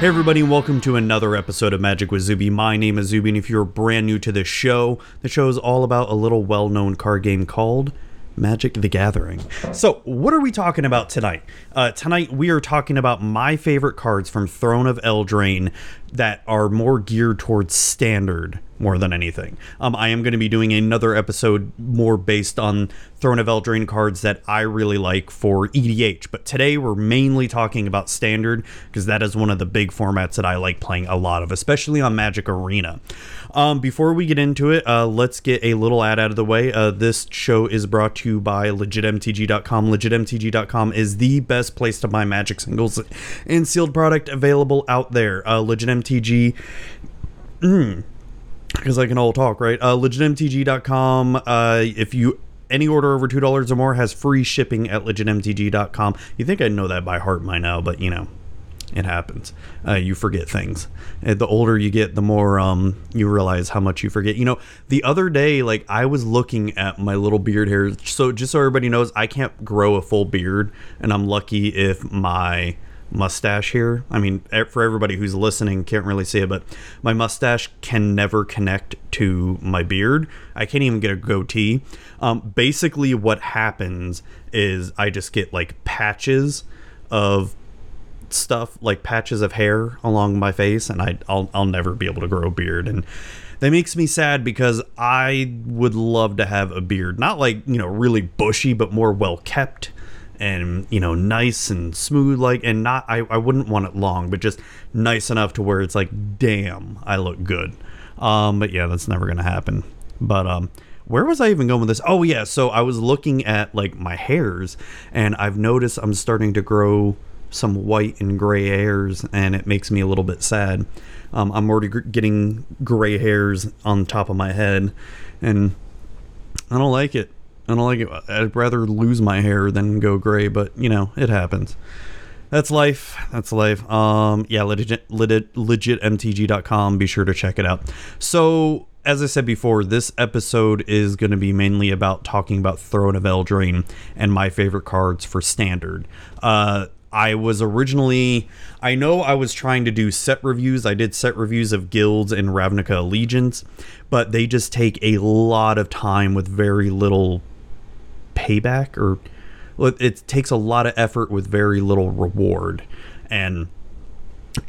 Hey everybody, and welcome to another episode of Magic with Zuby. My name is Zuby, and if you're brand new to the show is all about a little well-known card game called Magic the Gathering. So what are we talking about tonight? Tonight we are talking about my favorite cards from Throne of Eldraine that are more geared towards standard more than anything. I am going to be doing another episode more based on Throne of Eldraine cards that I really like for EDH, but today we're mainly talking about standard because that is one of the big formats that I like playing a lot of, especially on Magic Arena. Before we get into it, let's get a little ad out of the way. This show is brought to you by LegitMTG.com. LegitMTG.com is the best place to buy Magic singles and sealed product available out there. LegitMTG... because I can all talk, right? LegitMTG.com, if you... any order over $2 or more has free shipping at LegitMTG.com. You think I know that by heart by now, but, you know, it happens. You forget things. The older you get, the more you realize how much you forget. You know, the other day, like, I was looking at my little beard hair. So, just so everybody knows, I can't grow a full beard, and I'm lucky if my... mustache here, I mean, for everybody who's listening can't really see it, but my mustache can never connect to my beard. I can't even get a goatee. Basically what happens is I just get like patches of stuff, like patches of hair along my face, and I'll never be able to grow a beard, and that makes me sad because I would love to have a beard, not like, you know, really bushy, but more well kept and, you know, nice and smooth, like, and not, I wouldn't want it long, but just nice enough to where it's like, damn, I look good. But yeah, that's never gonna happen. But where was I even going with this? Oh yeah, so I was looking at like my hairs, and I've noticed I'm starting to grow some white and gray hairs, and it makes me a little bit sad. I'm already getting gray hairs on top of my head, and I don't like it. I don't like it. I'd rather lose my hair than go gray, but, you know, it happens. That's life. That's life. Yeah, legitmtg.com. Be sure to check it out. So, as I said before, this episode is going to be mainly about talking about Throne of Eldraine and my favorite cards for standard. I was originally... I know I was trying to do set reviews. I did set reviews of Guilds and Ravnica Allegiance, but they just take a lot of time with very little... payback, or it takes a lot of effort with very little reward, and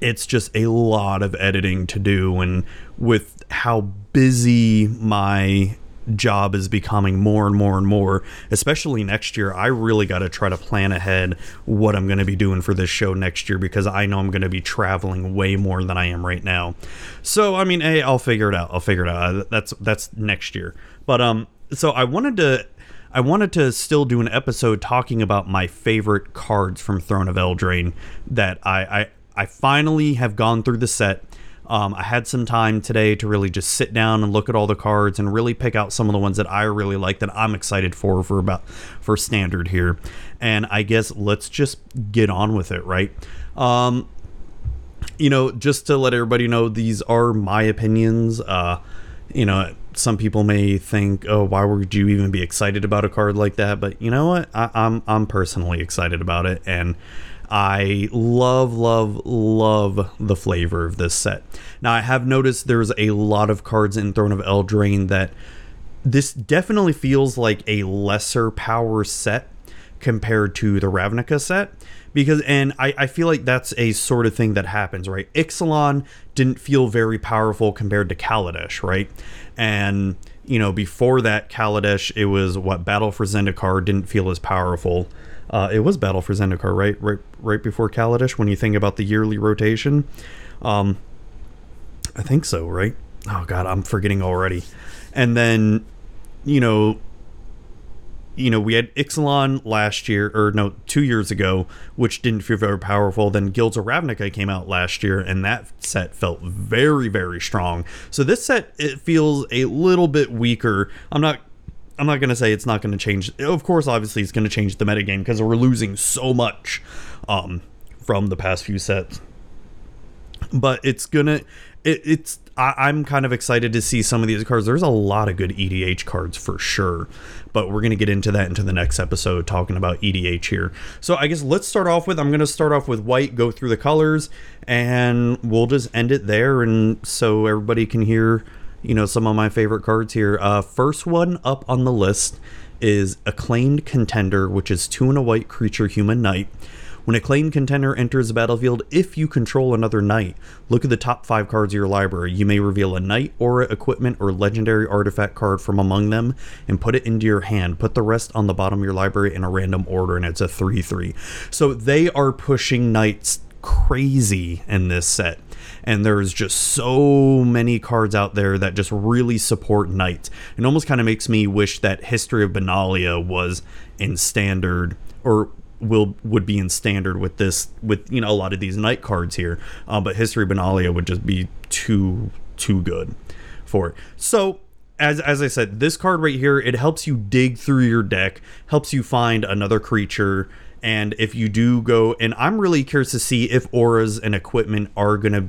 it's just a lot of editing to do, and with how busy my job is becoming more and more and more, especially next year, I really got to try to plan ahead what I'm going to be doing for this show next year, because I know I'm going to be traveling way more than I am right now. So I mean, hey, I'll figure it out. That's next year. But so I wanted to still do an episode talking about my favorite cards from Throne of Eldraine that I finally have gone through the set. I had some time today to really just sit down and look at all the cards and really pick out some of the ones that I really like, that I'm excited for standard here. And I guess let's just get on with it, right? You know, just to let everybody know, these are my opinions. You know, some people may think, oh, why would you even be excited about a card like that? But you know what? I'm personally excited about it, and I love the flavor of this set. Now, I have noticed there's a lot of cards in Throne of Eldraine that this definitely feels like a lesser power set compared to the Ravnica set, because, and I feel like that's a sort of thing that happens, right? Ixalan didn't feel very powerful compared to Kaladesh, right? And, you know, before that, Kaladesh, it was what, Battle for Zendikar didn't feel as powerful. It was Battle for Zendikar, right before Kaladesh, when you think about the yearly rotation. I think so, right? Oh god, I'm forgetting already. And then, you know, we had Ixalan last year, or no, 2 years ago, which didn't feel very powerful. Then Guilds of Ravnica came out last year, and that set felt very, very strong. So this set, it feels a little bit weaker. I'm not going to say it's not going to change. Of course, obviously, it's going to change the metagame, because we're losing so much from the past few sets. But it's gonna, I'm kind of excited to see some of these cards. There's a lot of good EDH cards for sure, but we're going to get into that into the next episode, talking about EDH here. So I guess let's start off with, I'm going to start off with white, go through the colors, and we'll just end it there. And so everybody can hear, you know, some of my favorite cards here. First one up on the list is Acclaimed Contender, which is 2 and a white creature, human knight. When Acclaimed Contender enters the battlefield, if you control another knight, look at the top 5 cards of your library. You may reveal a knight, aura, equipment, or legendary artifact card from among them and put it into your hand. Put the rest on the bottom of your library in a random order, and it's a 3/3. So they are pushing knights crazy in this set. And there's just so many cards out there that just really support knights. It almost kind of makes me wish that History of Benalia was in standard, or would be in standard with this, with, you know, a lot of these knight cards here, but History of Benalia would just be too good for it. So as I said, this card right here, it helps you dig through your deck, helps you find another creature. And if you do go, and I'm really curious to see if auras and equipment are gonna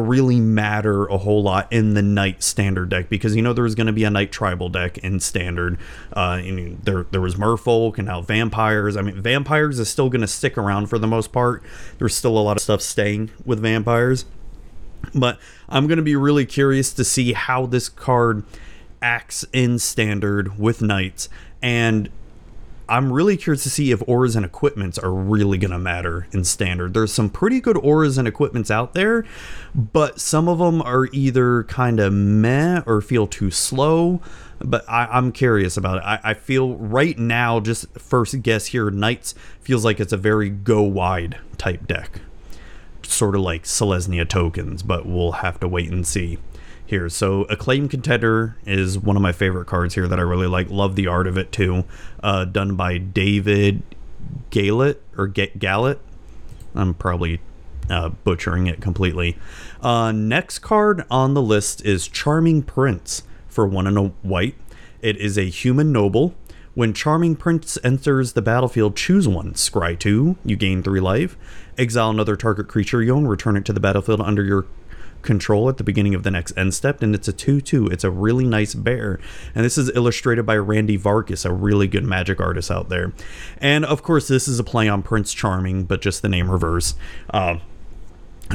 really matter a whole lot in the knight standard deck, because you know there was gonna be a knight tribal deck in standard. And there was merfolk, and now vampires. I mean, vampires is still gonna stick around for the most part. There's still a lot of stuff staying with vampires, but I'm gonna be really curious to see how this card acts in standard with knights, and I'm really curious to see if auras and equipments are really going to matter in standard. There's some pretty good auras and equipments out there, but some of them are either kind of meh or feel too slow. But I'm curious about it. I feel right now, just first guess here, knights feels like it's a very go wide type deck, sort of like Selesnya tokens, but we'll have to wait and see here. So Acclaimed Contender is one of my favorite cards here that I really like. Love the art of it too. Done by David Galet, or Galet. I'm probably butchering it completely. Next card on the list is Charming Prince for 1 and a white. It is a human noble. When Charming Prince enters the battlefield, choose one. Scry 2, you gain 3 life. Exile another target creature you own, return it to the battlefield under your control at the beginning of the next end step, and it's a 2/2. It's a really nice bear, and this is illustrated by Randy Vargas, a really good magic artist out there. And of course this is a play on Prince Charming, but just the name reverse.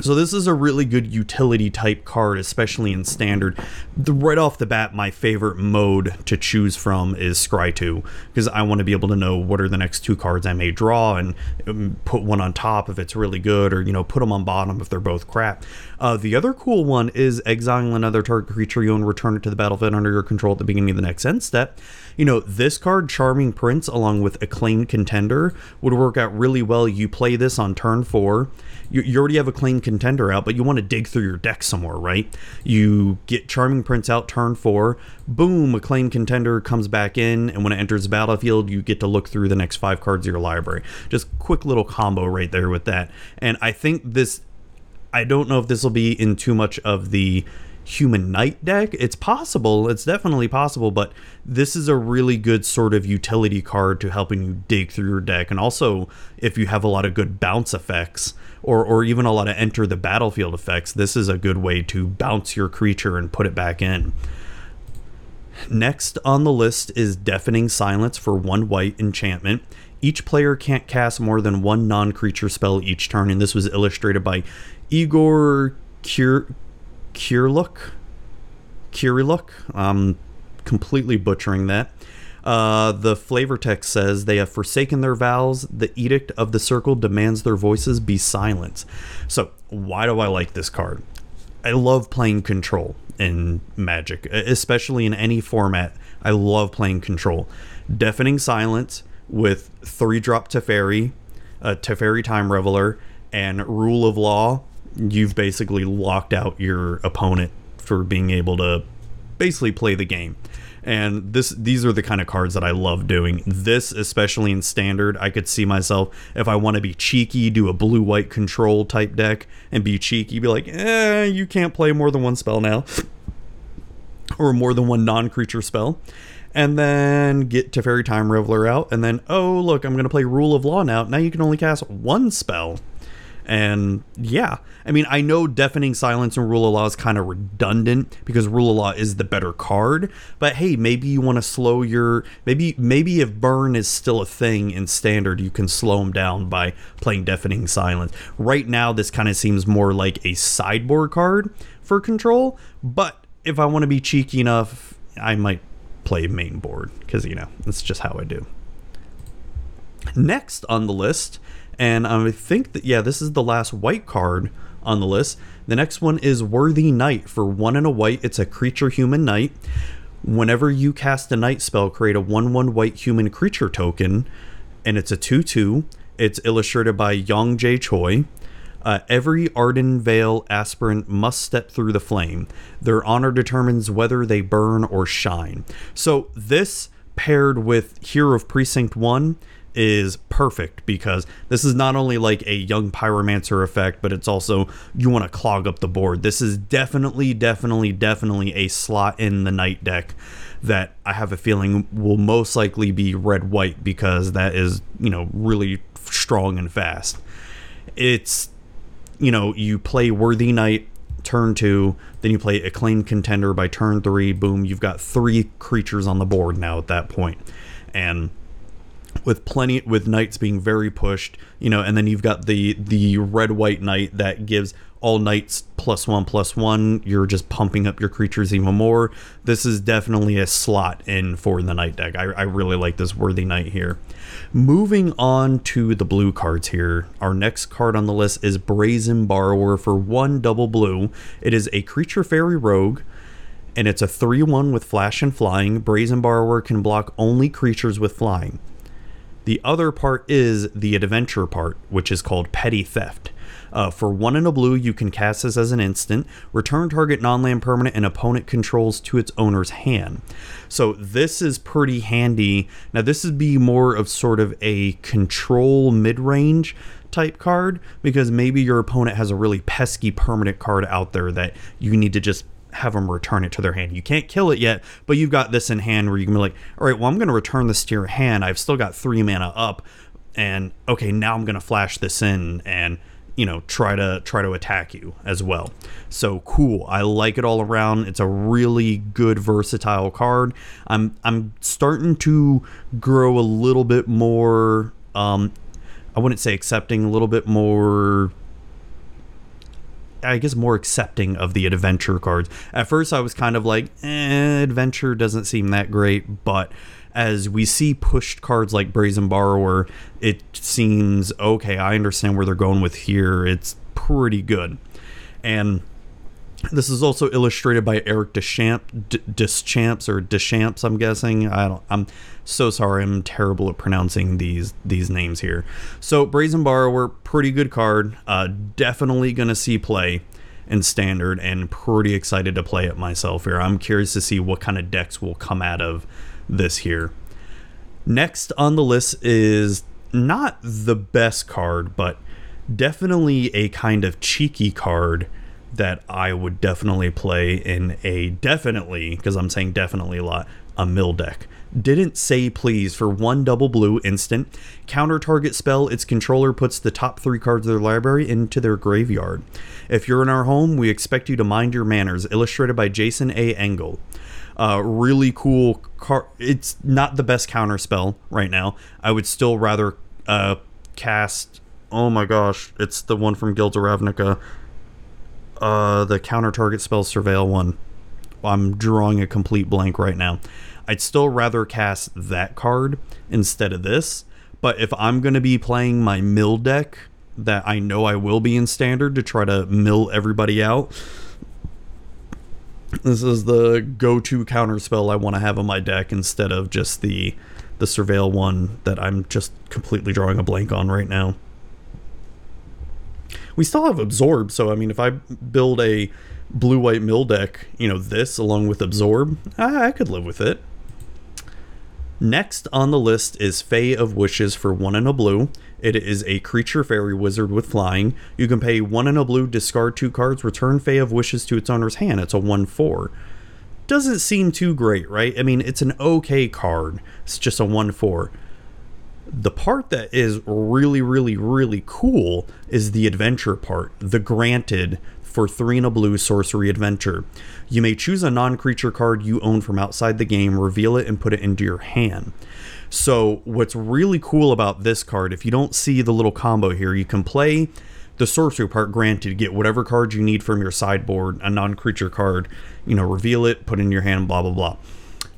So this is a really good utility type card, especially in standard. Right off the bat, my favorite mode to choose from is Scry 2, because I want to be able to know what are the next 2 cards I may draw, and put one on top if it's really good, or, you know, put them on bottom if they're both crap. The other cool one is exile another target creature you own, return it to the battlefield under your control at the beginning of the next end step. You know, this card, Charming Prince, along with Acclaimed Contender, would work out really well. You play this on turn 4. You already have Acclaimed Contender out, but you want to dig through your deck somewhere, right? You get Charming Prince out turn 4, boom, Acclaimed Contender comes back in, and when it enters the battlefield, you get to look through the next 5 cards of your library. Just quick little combo right there with that. And I think this, I don't know if this will be in too much of the human knight deck. It's possible, it's definitely possible, but this is a really good sort of utility card to helping you dig through your deck. And also, if you have a lot of good bounce effects, or even a lot of enter the battlefield effects, this is a good way to bounce your creature and put it back in. Next on the list is Deafening Silence for 1 white enchantment. Each player can't cast more than 1 non-creature spell each turn, and this was illustrated by Igor Kiriluk. I'm completely butchering that. The flavor text says, they have forsaken their vows. The edict of the circle demands their voices be silenced. So why do I like this card? I love playing control in Magic, especially in any format. I love playing control. Deafening Silence with 3-drop Teferi, Teferi Time Reveler, and Rule of Law. You've basically locked out your opponent for being able to basically play the game. And these are the kind of cards that I love doing. This, especially in standard, I could see myself, if I want to be cheeky, do a blue-white control type deck and be cheeky, be like, you can't play more than 1 spell now, or more than 1 non-creature spell. And then get Teferi Time Reveler out, and then, oh, look, I'm going to play Rule of Law now. Now you can only cast 1 spell. And yeah, I mean, I know Deafening Silence and Rule of Law is kind of redundant because Rule of Law is the better card, but hey, maybe you want to slow your, maybe if burn is still a thing in standard, you can slow them down by playing Deafening Silence. Right now, this kind of seems more like a sideboard card for control, but if I want to be cheeky enough, I might play main board because, you know, that's just how I do. Next on the list, and I think that, yeah, this is the last white card on the list. The next one is Worthy Knight. For 1 and a white, it's a creature human knight. Whenever you cast a knight spell, create a 1/1 white human creature token, and it's a 2/2. It's illustrated by Yong Jae Choi. Every Arden Vale aspirant must step through the flame. Their honor determines whether they burn or shine. So this paired with Hero of Precinct 1 is perfect because this is not only like a young pyromancer effect, but it's also, you want to clog up the board. This is definitely a slot in the night deck that I have a feeling will most likely be red white because that is, you know, really strong and fast. It's, you know, you play Worthy Knight turn 2, then you play Acclaimed Contender by turn 3. Boom, you've got 3 creatures on the board now at that point. And with knights being very pushed, you know, and then you've got the red white knight that gives all knights +1/+1. You're just pumping up your creatures even more. This is definitely a slot in for the night deck. I really like this Worthy Knight here. Moving on to the blue cards here. Our next card on the list is Brazen Borrower. For 1 double blue. It is a creature fairy rogue, and it's a 3/1 with flash and flying. Brazen Borrower can block only creatures with flying. The other part is the adventure part, which is called Petty Theft. For 1 and a blue, you can cast this as an instant. Return target non-land permanent an opponent controls to its owner's hand. So this is pretty handy. Now this would be more of sort of a control mid-range type card, because maybe your opponent has a really pesky permanent card out there that you need to just have them return it to their hand. You can't kill it yet, but you've got this in hand where you can be like, all right, well, I'm going to return this to your hand. I've still got 3 mana up, and okay, now I'm going to flash this in and, you know, try to attack you as well. So cool. I like it all around. It's a really good versatile card. I'm starting to grow a little bit more, I wouldn't say accepting, a little bit more, I guess, more accepting of the adventure cards. At first I was kind of like, adventure doesn't seem that great, but as we see pushed cards like Brazen Borrower, it seems, okay, I understand where they're going with here. It's pretty good. And this is also illustrated by Eric Deschamps, I'm guessing. I'm so sorry. I'm terrible at pronouncing these names here. So Brazen Borrower, pretty good card. Definitely going to see play in standard, and pretty excited to play it myself here. I'm curious to see what kind of decks will come out of this here. Next on the list is not the best card, but definitely a kind of cheeky card that I would definitely play in a because I'm saying definitely a lot, a mill deck. Didn't Say Please. For 1 double blue instant, counter target spell, its controller puts the top 3 cards of their library into their graveyard. If you're in our home, we expect you to mind your manners. Illustrated by Jason A. Engel. Really cool card. It's not the best counter spell right now. I would still rather cast, oh my gosh, it's the one from Guilds of Ravnica. The counter target spell Surveil one. I'm drawing a complete blank right now. I'd still rather cast that card instead of this, but if I'm going to be playing my mill deck that I know I will be in standard to try to mill everybody out, this is the go-to counter spell I want to have on my deck instead of just the Surveil one that I'm just completely drawing a blank on right now. We still have Absorb, so I mean, if I build a blue-white mill deck, you know, this along with Absorb, I could live with it. Next on the list is Fae of Wishes. For 1 and a blue. It is a creature fairy wizard with flying. You can pay 1 and a blue, discard 2 cards, return Fae of Wishes to its owner's hand. It's a 1/4. Doesn't seem too great, right? I mean, it's an okay card. It's just a 1/4. The part that is really, really, really cool is the adventure part, the Granted for 3 and a blue sorcery adventure. You may choose a non-creature card you own from outside the game, reveal it, and put it into your hand. So what's really cool about this card, if you don't see the little combo here, you can play the sorcery part Granted, get whatever card you need from your sideboard, a non-creature card, you know, reveal it, put it in your hand, blah, blah, blah.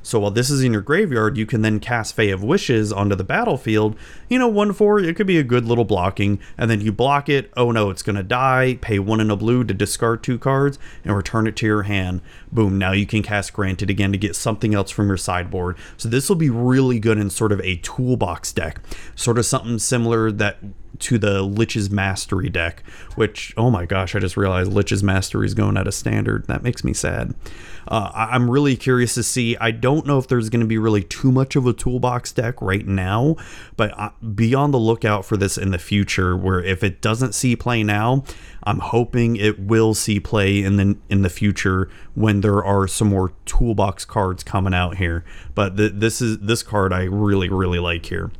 So while this is in your graveyard, you can then cast Fae of Wishes onto the battlefield. You know, 1/4, it could be a good little blocking, and then you block it. Oh no, it's gonna die. Pay 1 and a blue to discard 2 cards and return it to your hand. Boom, now you can cast Granted again to get something else from your sideboard. So this will be really good in sort of a toolbox deck, sort of something similar that to the Lich's Mastery deck, which, oh my gosh, I just realized Lich's Mastery is going out of standard. That makes me sad. I'm really curious to see. I don't know if there's going to be really too much of a toolbox deck right now, but be on the lookout for this in the future, where if it doesn't see play now, I'm hoping it will see play in the future when there are some more toolbox cards coming out here. But this card I really, really like here.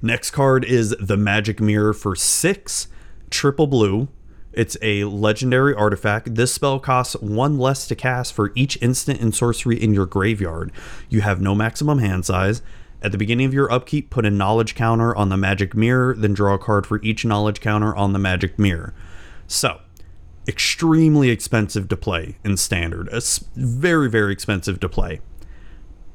Next card is the Magic Mirror for 6, 3 blue. It's a legendary artifact. This spell costs 1 less to cast for each instant and sorcery in your graveyard. You have no maximum hand size. At the beginning of your upkeep, put a knowledge counter on the Magic Mirror, then draw a card for each knowledge counter on the Magic Mirror. So, extremely expensive to play in standard. It's very, very expensive to play.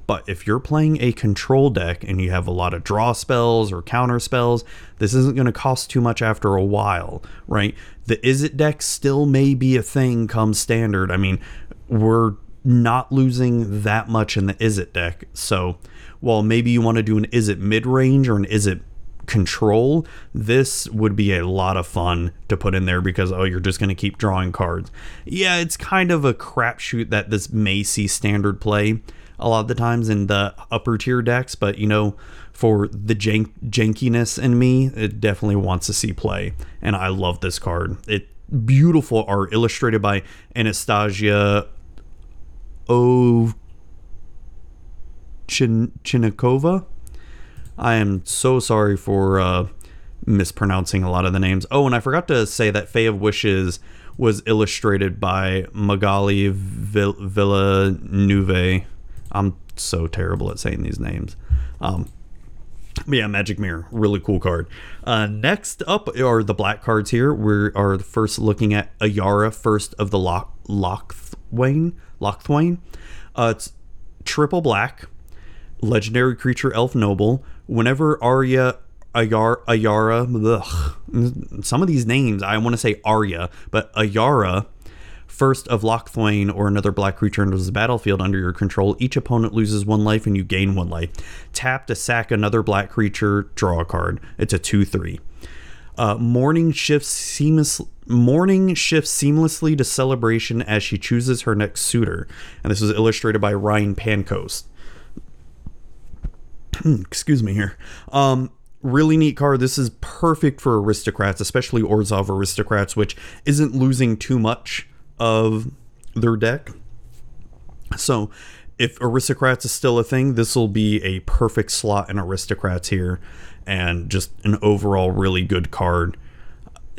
But if you're playing a control deck and you have a lot of draw spells or counter spells, this isn't going to cost too much after a while, right? The Izzet deck still may be a thing come standard. I mean, we're not losing that much in the Izzet deck. So while maybe you want to do an Izzet mid-range or an Izzet control, this would be a lot of fun to put in there because, oh, you're just going to keep drawing cards. Yeah, it's kind of a crapshoot that this may see standard play a lot of the times in the upper tier decks, but you know, for the jankiness in me, it definitely wants to see play, and I love this card. It beautiful art illustrated by Anastasia Ovchinnikova. I am so sorry for mispronouncing a lot of the names. Oh, and I forgot to say that Fae of Wishes was illustrated by Magali Villanueva. I'm so terrible at saying these names. But yeah, Magic Mirror, really cool card. Next up are the black cards here. We are first looking at Ayara, First of Locthwain. It's 3 black, legendary creature, elf noble. Whenever Ayara, some of these names, I want to say Arya, but Ayara, First of Locthwain, or another black creature enters the battlefield under your control, each opponent loses 1 life and you gain 1 life. Tap to sack another black creature, draw a card. It's a 2/3. Morning shifts seamlessly to Celebration as she chooses her next suitor. And this was illustrated by Ryan Pancoast. Excuse me here. Really neat card. This is perfect for aristocrats, especially Orzhov aristocrats, which isn't losing too much of their deck. So if aristocrats is still a thing, this will be a perfect slot in aristocrats here, and just an overall really good card,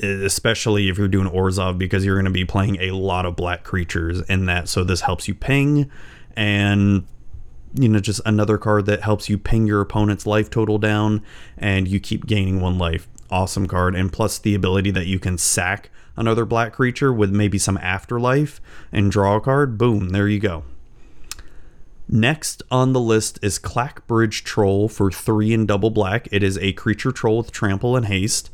especially if you're doing Orzhov, because you're going to be playing a lot of black creatures in that. So this helps you ping, and you know, just another card that helps you ping your opponent's life total down, and you keep gaining 1 life. Awesome card. And plus the ability that you can sack another black creature with maybe some afterlife and draw a card. Boom, there you go. Next on the list is Clackbridge Troll for 3 and 2 black. It is a creature troll with trample and haste.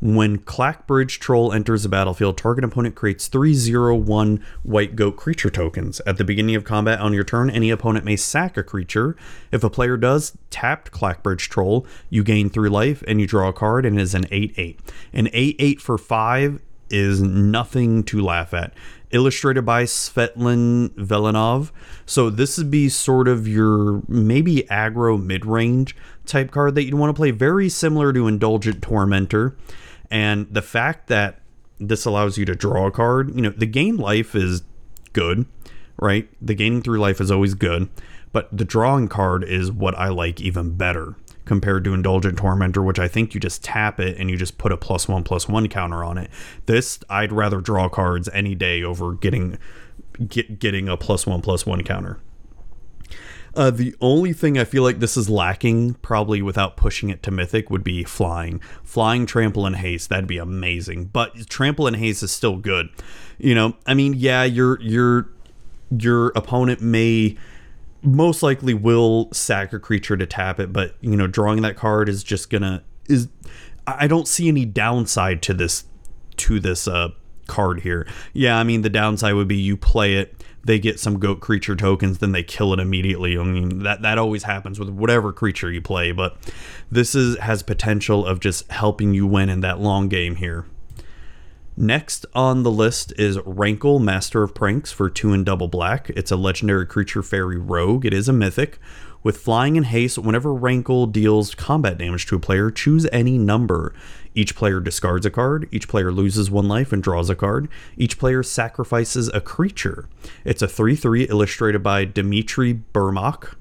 When Clackbridge Troll enters the battlefield, target opponent creates 3/0/1 white goat creature tokens. At the beginning of combat on your turn, any opponent may sack a creature. If a player does, tapped Clackbridge Troll, you gain 3 life and you draw a card, and it is an 8/8. An 8/8 for 5 is nothing to laugh at. Illustrated by Svetlin Velenov. So this would be sort of your maybe aggro mid-range type card that you'd want to play, very similar to Indulgent Tormentor. And the fact that this allows you to draw a card, you know, the gain life is good, right? The gaining 3 life is always good, but the drawing card is what I like even better. compared to Indulgent Tormentor, which I think you just tap it and you just put a +1/+1 counter on it. This, I'd rather draw cards any day over getting a +1/+1 counter. The only thing I feel like this is lacking, probably without pushing it to Mythic, would be flying. Flying, Trample, and Haste, that'd be amazing. But Trample and Haste is still good. You know, I mean, yeah, your opponent may most likely will sack a creature to tap it, but, you know, drawing that card is just gonna... I don't see any downside to this card here. Yeah, I mean, the downside would be you play it, they get some goat creature tokens, then they kill it immediately. I mean, that always happens with whatever creature you play, but this has potential of just helping you win in that long game here. Next on the list is Rankle, Master of Pranks, for 2 and double black. It's a legendary creature fairy rogue. It is a mythic. With flying and haste, whenever Rankle deals combat damage to a player, choose any number. Each player discards a card. Each player loses 1 life and draws a card. Each player sacrifices a creature. It's a 3/3 illustrated by Dimitri Burmach.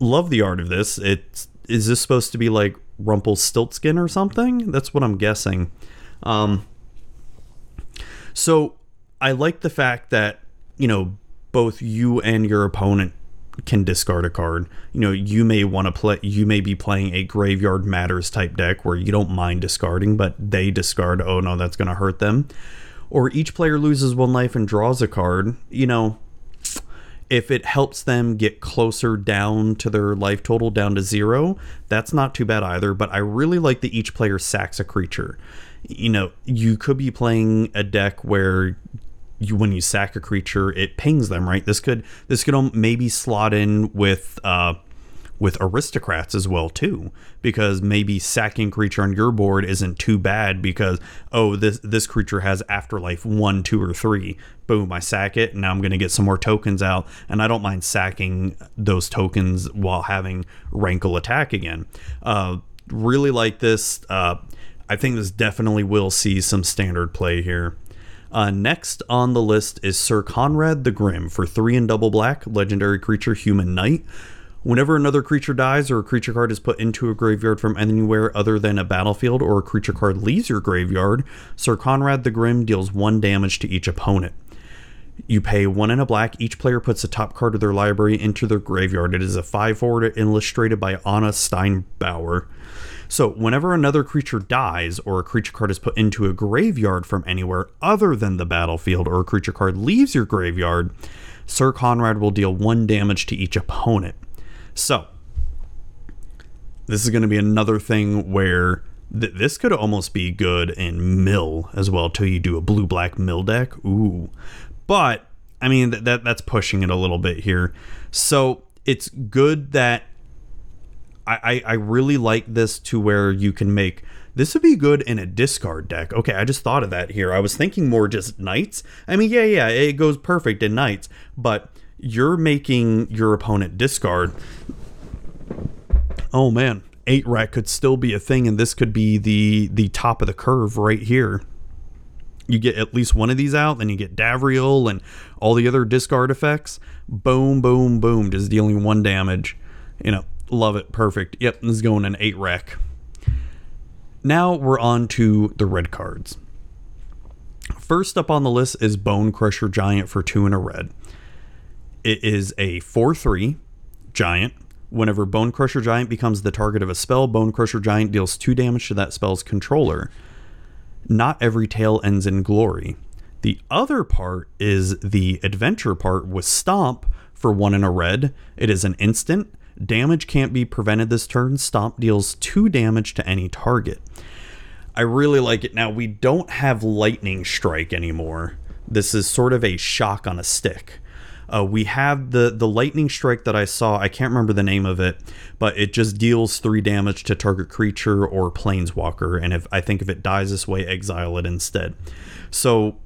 Love the art of this. Is this supposed to be like Rumpelstiltskin or something? That's what I'm guessing. So I like the fact that, you know, both you and your opponent can discard a card. You know, you may be playing a Graveyard Matters type deck where you don't mind discarding, but they discard, oh no, that's going to hurt them. Or each player loses 1 life and draws a card. You know, if it helps them get closer down to their life total, down to 0, that's not too bad either. But I really like that each player sacks a creature. You know, you could be playing a deck where when you sack a creature, it pings them, right? This could maybe slot in with aristocrats as well too, because maybe sacking creature on your board isn't too bad because, oh, this creature has afterlife 1, 2, or 3. Boom, I sack it, and now I'm going to get some more tokens out, and I don't mind sacking those tokens while having Rankle attack again. Really like this. I think this definitely will see some standard play here. Next on the list is Sir Conrad the Grim for 3 and double black, legendary creature human knight. Whenever another creature dies or a creature card is put into a graveyard from anywhere other than a battlefield, or a creature card leaves your graveyard, Sir Conrad the Grim deals 1 damage to each opponent. You pay 1 and a black. Each player puts a top card of their library into their graveyard. It is a 5/4 illustrated by Anna Steinbauer. So whenever another creature dies or a creature card is put into a graveyard from anywhere other than the battlefield, or a creature card leaves your graveyard, Sir Conrad will deal 1 damage to each opponent. So this is going to be another thing where this could almost be good in mill as well till you do a blue-black mill deck. Ooh. But I mean, that's pushing it a little bit here. So it's good that I really like this to where you can make... This would be good in a discard deck. Okay, I just thought of that here. I was thinking more just knights. I mean, yeah, it goes perfect in knights, but you're making your opponent discard. Oh, man. 8-rack could still be a thing, and this could be the top of the curve right here. You get at least one of these out, then you get Davriel and all the other discard effects. Boom, boom, boom, just dealing 1 damage. You know, love it. Perfect. Yep, this is going an 8-rack. Now we're on to the red cards. First up on the list is Bone Crusher Giant for 2 and a red. It is a 4/3 giant. Whenever Bone Crusher Giant becomes the target of a spell, Bone Crusher Giant deals 2 damage to that spell's controller. Not every tale ends in glory. The other part is the adventure part with Stomp for 1 and a red. It is an instant. Damage can't be prevented this turn. Stomp deals 2 damage to any target. I really like it. Now, we don't have Lightning Strike anymore. This is sort of a shock on a stick. We have the Lightning Strike that I saw. I can't remember the name of it, but it just deals 3 damage to target creature or planeswalker. And if it dies this way, exile it instead. So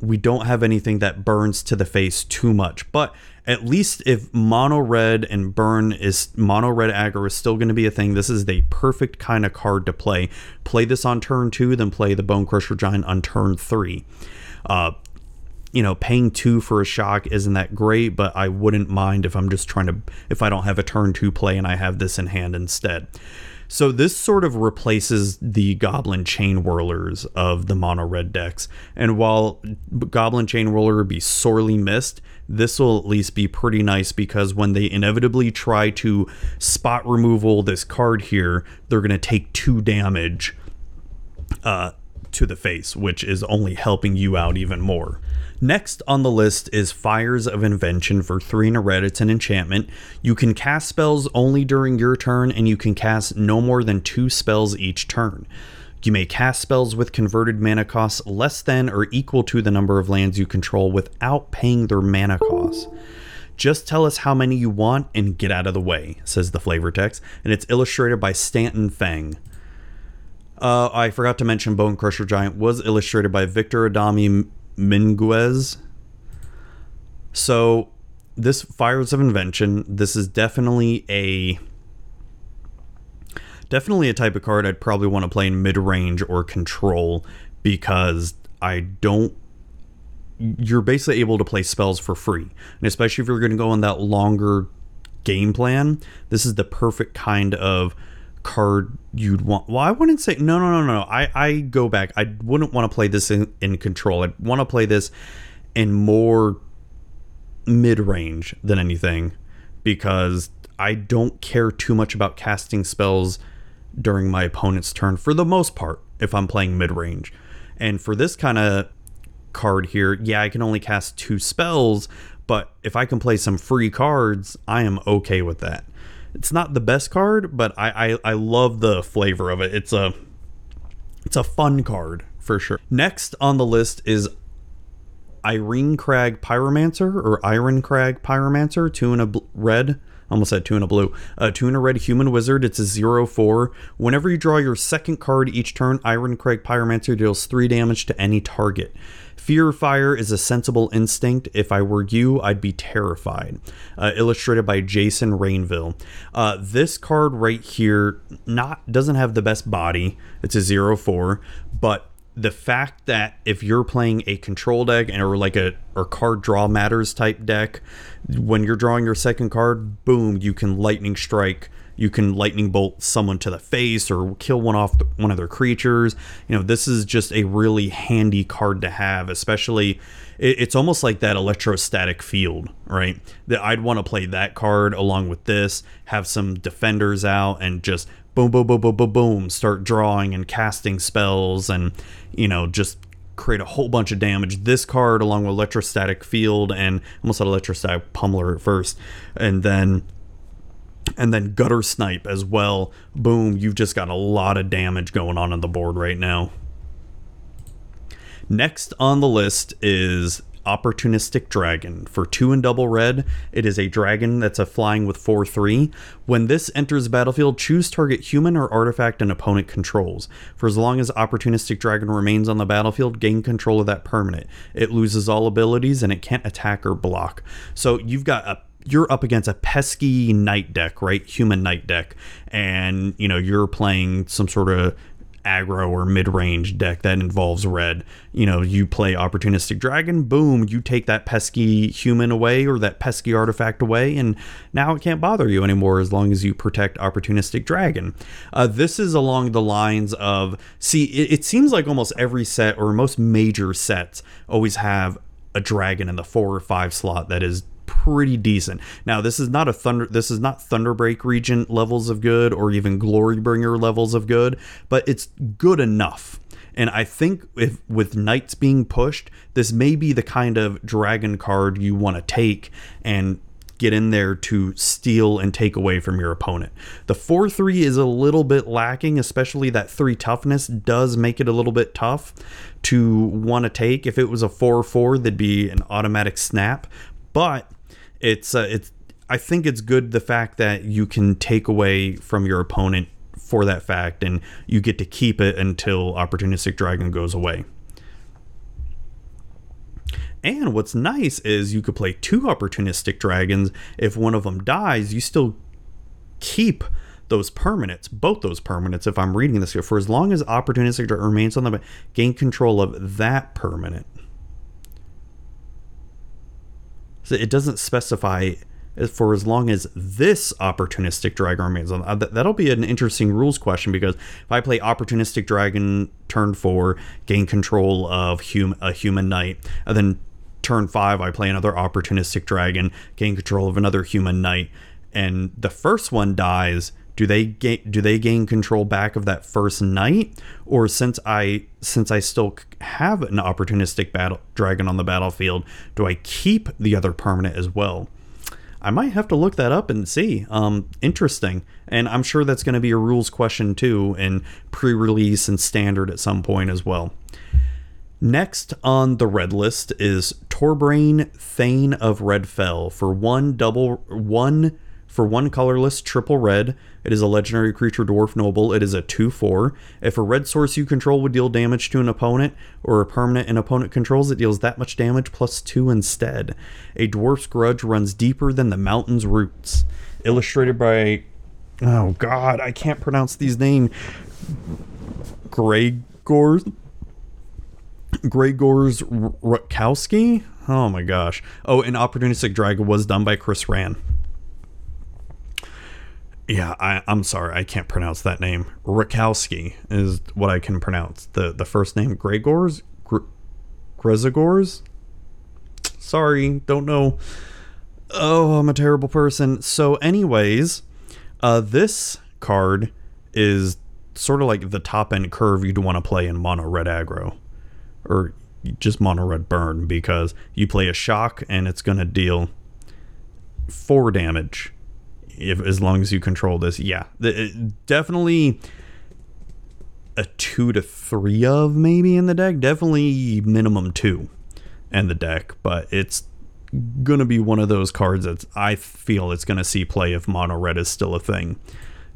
we don't have anything that burns to the face too much, but at least if mono red and mono red aggro is still going to be a thing, this is the perfect kind of card to play. Play this on turn 2, then play the Bone Crusher Giant on turn 3. you know, paying 2 for a shock isn't that great, but I wouldn't mind if I'm just trying to, if I don't have a turn 2 play and I have this in hand instead. So this sort of replaces the Goblin Chain Whirlers of the mono red decks. And while Goblin Chain Whirler would be sorely missed, this will at least be pretty nice, because when they inevitably try to spot removal this card here, they're going to take 2 damage to the face, which is only helping you out even more. Next on the list is Fires of Invention for 3 and a red. It's an enchantment. You can cast spells only during your turn, and you can cast no more than 2 spells each turn. You may cast spells with converted mana costs less than or equal to the number of lands you control without paying their mana costs. Just tell us how many you want and get out of the way, says the flavor text, and it's illustrated by Stanton Feng. I forgot to mention Bone Crusher Giant was illustrated by Victor Adami Minguez. So this Fires of Invention, this is definitely a type of card I'd probably want to play in mid-range or control, because you're basically able to play spells for free. And especially if you're going to go on that longer game plan, this is the perfect kind of card you'd want. Well, I wouldn't say no. I go back. I wouldn't want to play this in control. I'd want to play this in more mid-range than anything, because I don't care too much about casting spells during my opponent's turn for the most part if I'm playing mid-range. And for this kind of card here, yeah, I can only cast 2 spells, but if I can play some free cards, I am okay with that. It's not the best card, but I love the flavor of it. It's a fun card for sure. Next on the list is Irencrag Pyromancer, 2 and a red. Almost said 2 and a blue. 2 and a red human wizard. It's a 0/4. Whenever you draw your second card each turn, Irencrag Pyromancer deals 3 damage to any target. Fear of fire is a sensible instinct. If I were you, I'd be terrified. Illustrated by Jason Rainville. This card right here doesn't have the best body. It's a 0/4, but the fact that if you're playing a control deck or like a card draw matters type deck, when you're drawing your second card, boom, you can lightning strike, you can lightning bolt someone to the face or kill one of their creatures. You know, this is just a really handy card to have, especially it's almost like that Electrostatic Field, right? That I'd want to play that card along with this, have some defenders out and just boom, boom, boom, boom, boom, boom, start drawing and casting spells and, you know, just create a whole bunch of damage. This card along with Electrostatic Field and almost had Electrostatic Pummeler at first, and then Gutter Snipe as well. Boom, you've just got a lot of damage going on the board right now. Next on the list is Opportunistic Dragon for 2 and double red. It is a dragon that's a flying with 4/3. When this enters the battlefield, choose target human or artifact an opponent controls. For as long as Opportunistic Dragon remains on the battlefield, gain control of that permanent. It loses all abilities and it can't attack or block. So you're up against a pesky knight deck, right? Human knight deck, and you know you're playing some sort of aggro or mid-range deck that involves red. You know, you play Opportunistic Dragon, boom, you take that pesky human away or that pesky artifact away, and now it can't bother you anymore as long as you protect Opportunistic Dragon. This is along the lines of, it seems like almost every set or most major sets always have a dragon in the 4 or 5 slot that is pretty decent. Now this is not Thunderbreak Regent levels of good or even Glorybringer levels of good, but it's good enough. And I think if with knights being pushed, this may be the kind of dragon card you want to take and get in there to steal and take away from your opponent. The 4/3 is a little bit lacking, especially that 3 toughness does make it a little bit tough to want to take. If it was a 4/4, that'd be an automatic snap, but I think it's good the fact that you can take away from your opponent for that fact, and you get to keep it until Opportunistic Dragon goes away. And what's nice is you could play 2 Opportunistic Dragons. If one of them dies, you still keep those permanents, both those permanents, if I'm reading this here, for as long as Opportunistic Dragon remains on the gain control of that permanent. So it doesn't specify for as long as this Opportunistic Dragon remains on. That'll be an interesting rules question, because if I play Opportunistic Dragon turn 4, gain control of a Human Knight, and then turn 5 I play another Opportunistic Dragon, gain control of another Human Knight, and the first one dies, do they gain control back of that first knight? Or since I still have an Opportunistic Dragon on the battlefield, do I keep the other permanent as well? I might have to look that up and see. Interesting. And I'm sure that's going to be a rules question too, in pre-release and standard at some point as well. Next on the red list is Torbrain, Thane of Redfell, for one colorless triple red. It is a legendary creature, dwarf noble. It is a 2/4. If a red source you control would deal damage to an opponent or a permanent an opponent controls, it deals that much damage plus 2 instead. A dwarf's grudge runs deeper than the mountain's roots. Illustrated by, oh god, I can't pronounce these names. Gregor's Rutkowski? Oh my gosh. Oh, and Opportunistic Dragon was done by Chris Rann. Yeah, I'm sorry, I can't pronounce that name. Rutkowski is what I can pronounce. The first name, Gregor's? Grezagor's? Sorry, don't know. Oh, I'm a terrible person. So anyways, this card is sort of like the top-end curve you'd want to play in mono-red aggro. Or just mono-red burn, because you play a shock and it's going to deal 4 damage. If, as long as you control this, yeah, definitely a 2 to 3 of maybe in the deck, definitely minimum 2 in the deck, but it's gonna be one of those cards that I feel it's gonna see play if mono red is still a thing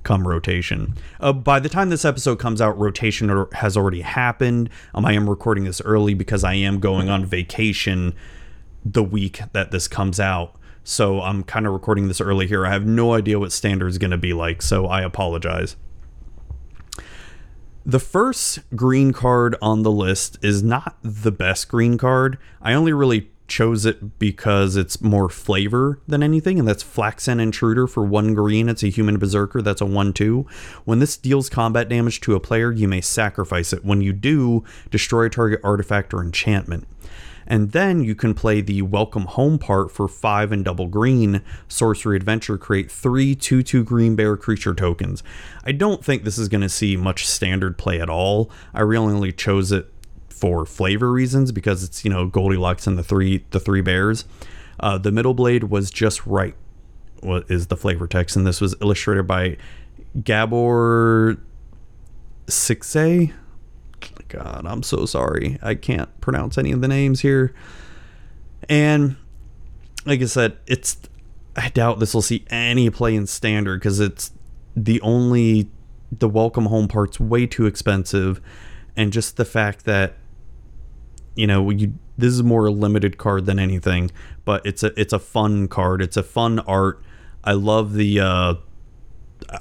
come rotation. By the time this episode comes out, rotation has already happened. I am recording this early because I am going on vacation the week that this comes out. So I'm kind of recording this early here. I have no idea what standard is going to be like, so I apologize. The first green card on the list is not the best green card. I only really chose it because it's more flavor than anything, and that's Flaxen Intruder for 1 green. It's a human berserker. That's a 1/2. When this deals combat damage to a player, you may sacrifice it. When you do, destroy a target artifact or enchantment. And then you can play the Welcome Home part for 5 and double green. Sorcery Adventure, create 3 2/2 green bear creature tokens. I don't think this is going to see much standard play at all. I really only chose it for flavor reasons, because it's, you know, Goldilocks and the three bears. The Middle Blade was just right, what is the flavor text, and this was illustrated by Gabor Sixe. God, I'm so sorry. I can't pronounce any of the names here. And like I said, I doubt this will see any play in standard, because it's the Welcome Home part's way too expensive, and just the fact that, you know, this is more a limited card than anything, but it's a fun card. It's a fun art. I love the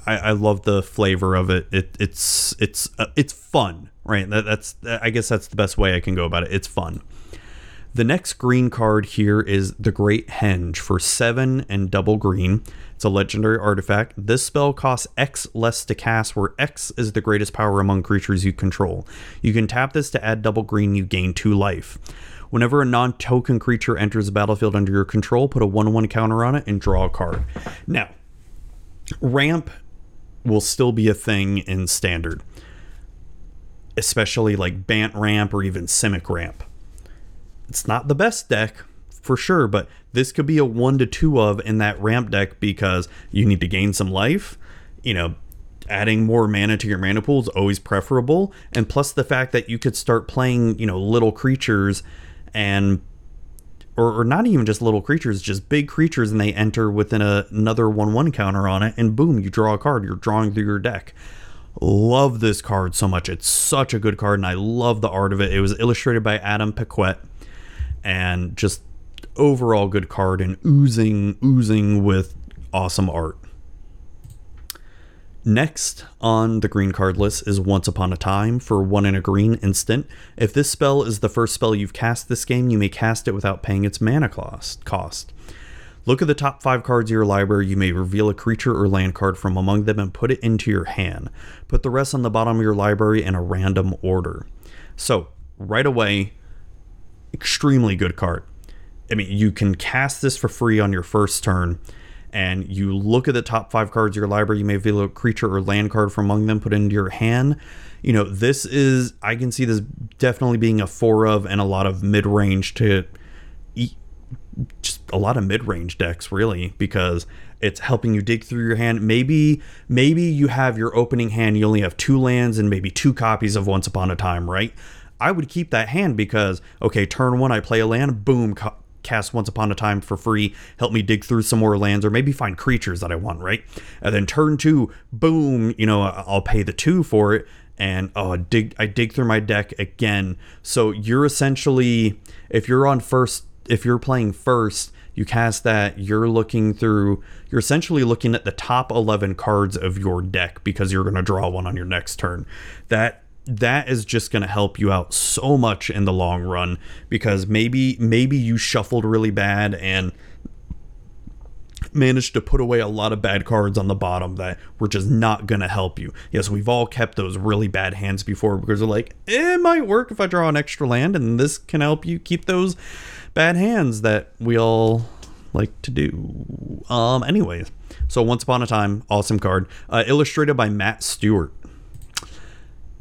I love the flavor of it. It's fun. Right, I guess that's the best way I can go about it. It's fun. The next green card here is the Great Henge for 7 and double green. It's a legendary artifact. This spell costs X less to cast, where X is the greatest power among creatures you control. You can tap this to add double green. You gain 2 life. Whenever a non-token creature enters the battlefield under your control, put a 1/1 counter on it and draw a card. Now, ramp will still be a thing in standard, especially like Bant Ramp or even Simic Ramp. It's not the best deck for sure, but this could be a 1 to 2 of in that ramp deck, because you need to gain some life. You know, adding more mana to your mana pool is always preferable, and plus the fact that you could start playing, you know, little creatures, and or not even just little creatures, just big creatures, and they enter within another 1/1 counter on it, and boom, you draw a card. You're drawing through your deck. Love this card so much. It's such a good card, and I love the art of it. It was illustrated by Adam Paquette, and just overall good card, and oozing with awesome art. Next on the green card list is Once Upon a Time for 1 and a green instant. If this spell is the first spell you've cast this game, you may cast it without paying its mana cost. Look at the top 5 cards of your library. You may reveal a creature or land card from among them and put it into your hand. Put the rest on the bottom of your library in a random order. So, right away, extremely good card. I mean, you can cast this for free on your first turn. And you look at the top 5 cards of your library, you may reveal a creature or land card from among them, put into your hand. You know, this is, I can see this definitely being a 4-of and a lot of mid-range to eat, just a lot of mid-range decks, really, because it's helping you dig through your hand. Maybe you have your opening hand, you only have 2 lands and maybe 2 copies of Once Upon a Time, right? I would keep that hand because, okay, turn 1, I play a land, boom, cast Once Upon a Time for free, help me dig through some more lands or maybe find creatures that I want, right? And then turn 2, boom, you know, I'll pay the 2 for it, and I dig through my deck again. So you're essentially, if you're playing first, you cast that, you're essentially looking at the top 11 cards of your deck because you're going to draw 1 on your next turn. That is just going to help you out so much in the long run, because maybe you shuffled really bad and managed to put away a lot of bad cards on the bottom that were just not going to help you. Yes, we've all kept those really bad hands before because we're like, it might work if I draw an extra land, and this can help you keep those bad hands that we all like to do. Anyways, so Once Upon a Time, awesome card. Illustrated by Matt Stewart.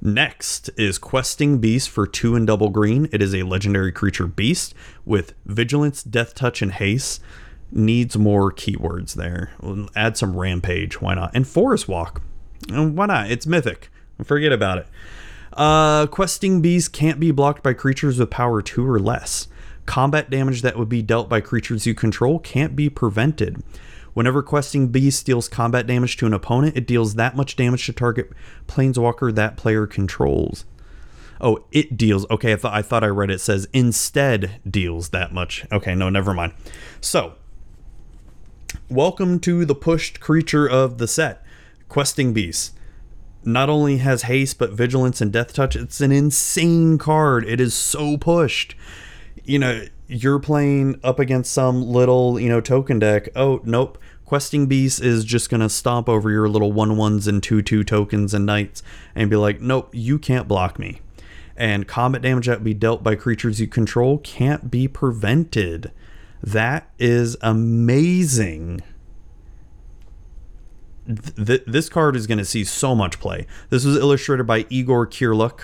Next is Questing Beast for 2 and double green. It is a legendary creature beast with vigilance, death touch, and haste. Needs more keywords there. We'll add some rampage, why not? And forest walk, why not? It's mythic, forget about it. Questing Beast can't be blocked by creatures with power 2 or less. Combat damage that would be dealt by creatures you control can't be prevented. Whenever Questing Beast deals combat damage to an opponent, it deals that much damage to target planeswalker that player controls. Oh, it deals. Okay, I thought I read it says instead deals that much. Okay, no, never mind. So, welcome to the pushed creature of the set, Questing Beast. Not only has haste, but vigilance and death touch. It's an insane card. It is so pushed. You know, you're playing up against some little, you know, token deck. Oh, nope. Questing Beast is just going to stomp over your little 1/1s and 2/2 tokens and knights and be like, nope, you can't block me. And combat damage that be dealt by creatures you control can't be prevented. That is amazing. This card is going to see so much play. This was illustrated by Igor Kirluk.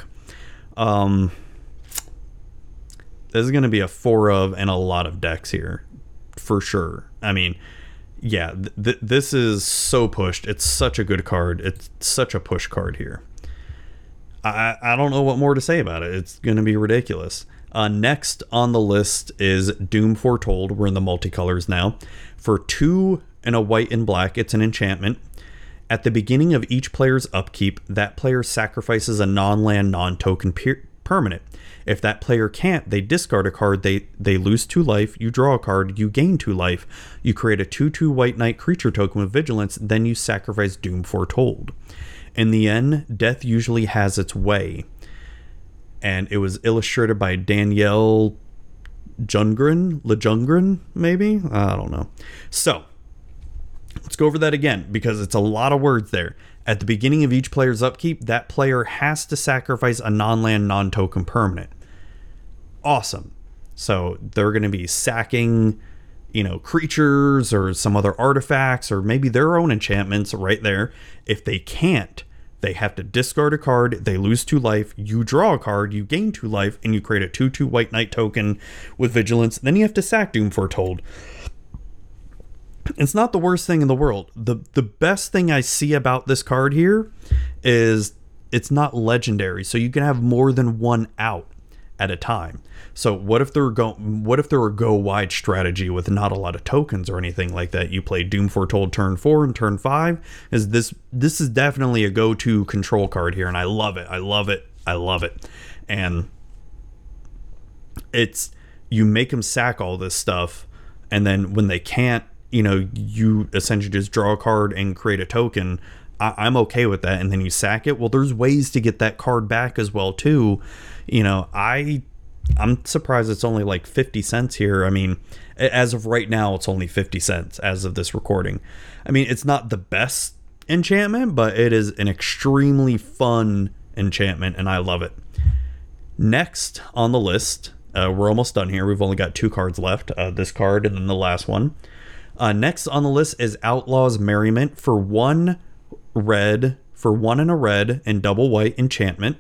This is going to be a 4-of and a lot of decks here, for sure. I mean, yeah, this is so pushed. It's such a good card. It's such a push card here. I don't know what more to say about it. It's going to be ridiculous. Next on the list is Doom Foretold. We're in the multicolors now. For 2 and a white and black, it's an enchantment. At the beginning of each player's upkeep, that player sacrifices a non-land, non-token permanent. If that player can't, they discard a card, they lose 2 life, you draw a card, you gain 2 life, you create a 2/2 white knight creature token with vigilance, then you sacrifice Doom Foretold. In the end, death usually has its way. And it was illustrated by Danielle Lejungren, maybe? I don't know. So, let's go over that again, because it's a lot of words there. At the beginning of each player's upkeep, that player has to sacrifice a non-land, non-token permanent. Awesome. So they're going to be sacking, you know, creatures or some other artifacts or maybe their own enchantments right there. If they can't, they have to discard a card, they lose 2 life, you draw a card, you gain 2 life, and you create a 2/2 white knight token with vigilance. Then you have to sack Doom Foretold. It's not the worst thing in the world. The best thing I see about this card here is it's not legendary, so you can have more than 1 out at a time. So what if there were a go wide strategy with not a lot of tokens or anything like that? You play Doom Foretold turn 4 and turn 5. Is this is definitely a go-to control card here, and I love it. I love it. I love it. And it's, you make them sack all this stuff, and then when they can't, you know, you essentially just draw a card and create a token I'm okay with that. And then you sack it. Well, there's ways to get that card back as well too. You know, I'm surprised it's only like 50 cents here. I mean, as of right now, it's only 50 cents as of this recording. I mean, it's not the best enchantment, but it is an extremely fun enchantment, and I love it. Next on the list, we're almost done here. We've only got two cards left, this card and then the last one. Next on the list is Outlaw's Merriment for one and a red and double white enchantment.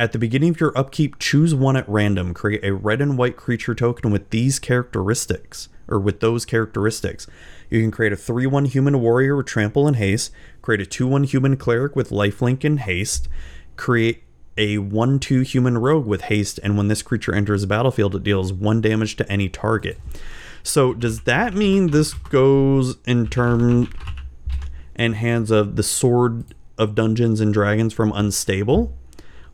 At the beginning of your upkeep, choose one at random. Create a red and white creature token with these characteristics, or with those characteristics. You can create a 3/1 human warrior with trample and haste, create a 2/1 human cleric with lifelink and haste, create a 1/2 human rogue with haste, and when this creature enters the battlefield, it deals 1 damage to any target. So does that mean this goes in terms and hands of the Sword of Dungeons and Dragons from Unstable?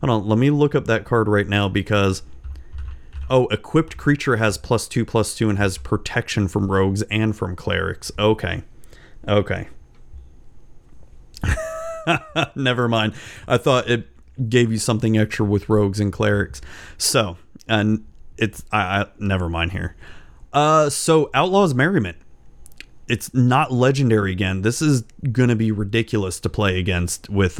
Hold on, let me look up that card right now because... Oh, equipped creature has +2/+2 and has protection from rogues and from clerics. Okay. Okay. Never mind. I thought it gave you something extra with rogues and clerics. So, and it's... I never mind here. So, Outlaw's Merriment. It's not legendary again. This is going to be ridiculous to play against with...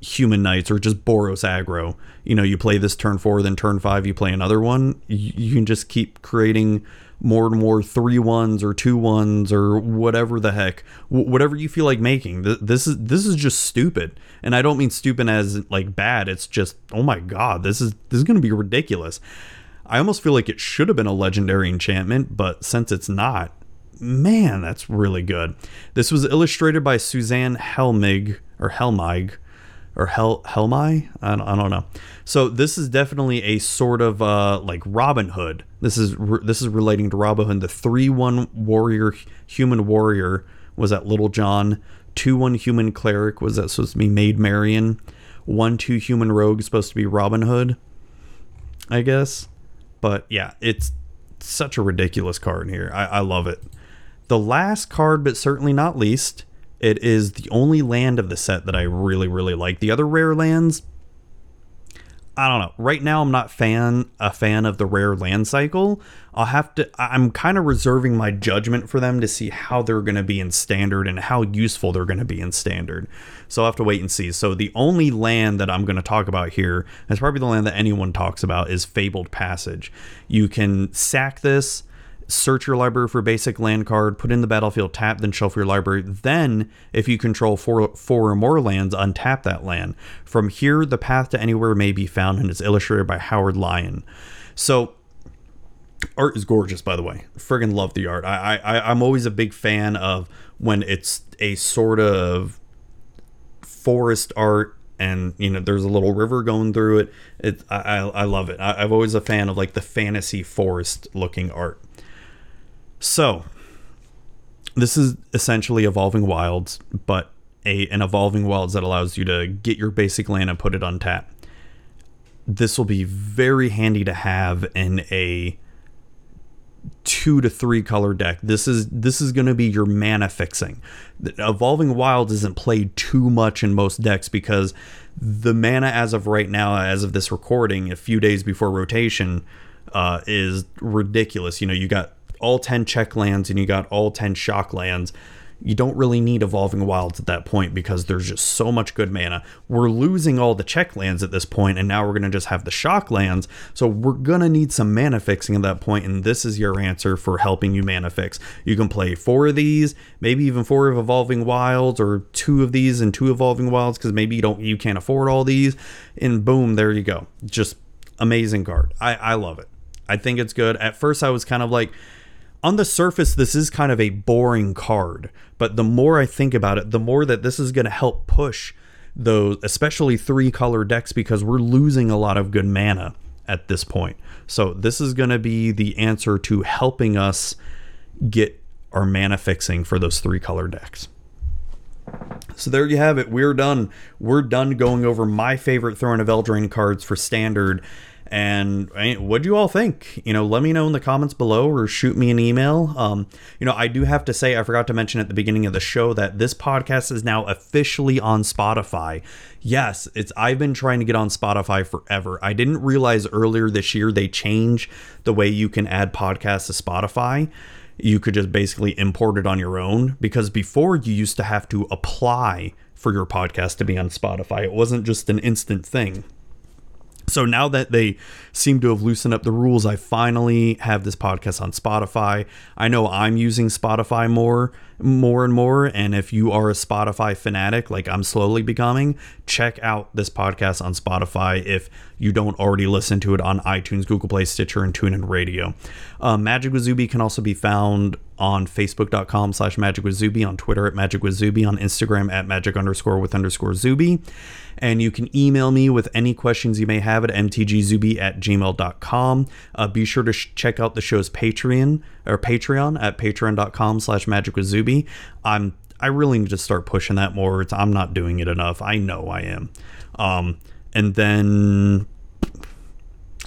Human Knights or just Boros aggro. You know, you play this turn 4, then turn 5 you play another one. You can just keep creating more and more 3/1s or 2/1s or whatever the heck, whatever you feel like making. This is just stupid, and I don't mean stupid as like bad. It's just, oh my god, this is gonna be ridiculous. I almost feel like it should have been a legendary enchantment, but since it's not, man, that's really good. This was illustrated by Suzanne Helmig or Helmig. Or Helmi? I don't know. So this is definitely a sort of like Robin Hood. This is relating to Robin Hood. The 3/1 warrior, human warrior was at Little John. 2/1 human cleric was that supposed to be Maid Marian. 1/2 human rogue supposed to be Robin Hood, I guess. But yeah, it's such a ridiculous card here. I love it. The last card, but certainly not least. It is the only land of the set that I really, really like. The other rare lands, I don't know. Right now, I'm not a fan of the rare land cycle. I'm kind of reserving my judgment for them to see how they're going to be in standard and how useful they're going to be in standard. So I'll have to wait and see. So the only land that I'm going to talk about here, that's probably the land that anyone talks about, is Fabled Passage. You can sack this. Search your library for basic land card, put in the battlefield, tap, then shuffle your library. Then, if you control four or more lands, untap that land. From here, the path to anywhere may be found, and it's illustrated by Howard Lyon. So, art is gorgeous, by the way. Friggin' love the art. I'm always a big fan of when it's a sort of forest art, and you know there's a little river going through it. I love it. I'm always a fan of like the fantasy forest looking art. So, this is essentially Evolving Wilds, but an Evolving Wilds that allows you to get your basic land and put it on tap. This will be very handy to have in a 2 to 3 color deck. This is going to be your mana fixing. Evolving Wilds isn't played too much in most decks because the mana as of right now, as of this recording, a few days before rotation, is ridiculous. You know, you got all 10 check lands and you got all 10 shock lands. You don't really need Evolving Wilds at that point because there's just so much good mana. We're losing all the check lands at this point, and now we're going to just have the shock lands. So we're going to need some mana fixing at that point, and this is your answer for helping you mana fix. You can play 4 of these, maybe even 4 of Evolving Wilds, or 2 of these and 2 Evolving Wilds because maybe you can't afford all these, and boom, there you go. Just amazing card. I love it. I think it's good. At first, I was kind of like, on the surface, this is kind of a boring card, but the more I think about it, the more that this is going to help push those, especially 3-color decks, because we're losing a lot of good mana at this point. So this is going to be the answer to helping us get our mana fixing for those 3-color decks. So there you have it. We're done. We're done going over my favorite Throne of Eldraine cards for standard. And what do you all think? You know, let me know in the comments below or shoot me an email. You know, I do have to say, I forgot to mention at the beginning of the show that this podcast is now officially on Spotify. Yes, I've been trying to get on Spotify forever. I didn't realize earlier this year they changed the way you can add podcasts to Spotify. You could just basically import it on your own, because before you used to have to apply for your podcast to be on Spotify. It wasn't just an instant thing. So now that they seem to have loosened up the rules, I finally have this podcast on Spotify. I know I'm using Spotify more and more. And if you are a Spotify fanatic, like I'm slowly becoming, check out this podcast on Spotify if you don't already listen to it on iTunes, Google Play, Stitcher, and TuneIn Radio. Magic with Zuby can also be found on Facebook.com/Magic with Zuby, on Twitter @Magic with Zuby, on Instagram @Magic_with_Zuby. And you can email me with any questions you may have at mtgzuby@gmail.com. Be sure to check out the show's Patreon at patreon.com/Magic with Zuby. I really need to start pushing that more. I'm not doing it enough. I know I am. And then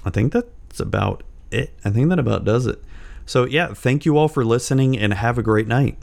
I think that's about it. I think that about does it. So yeah, thank you all for listening and have a great night.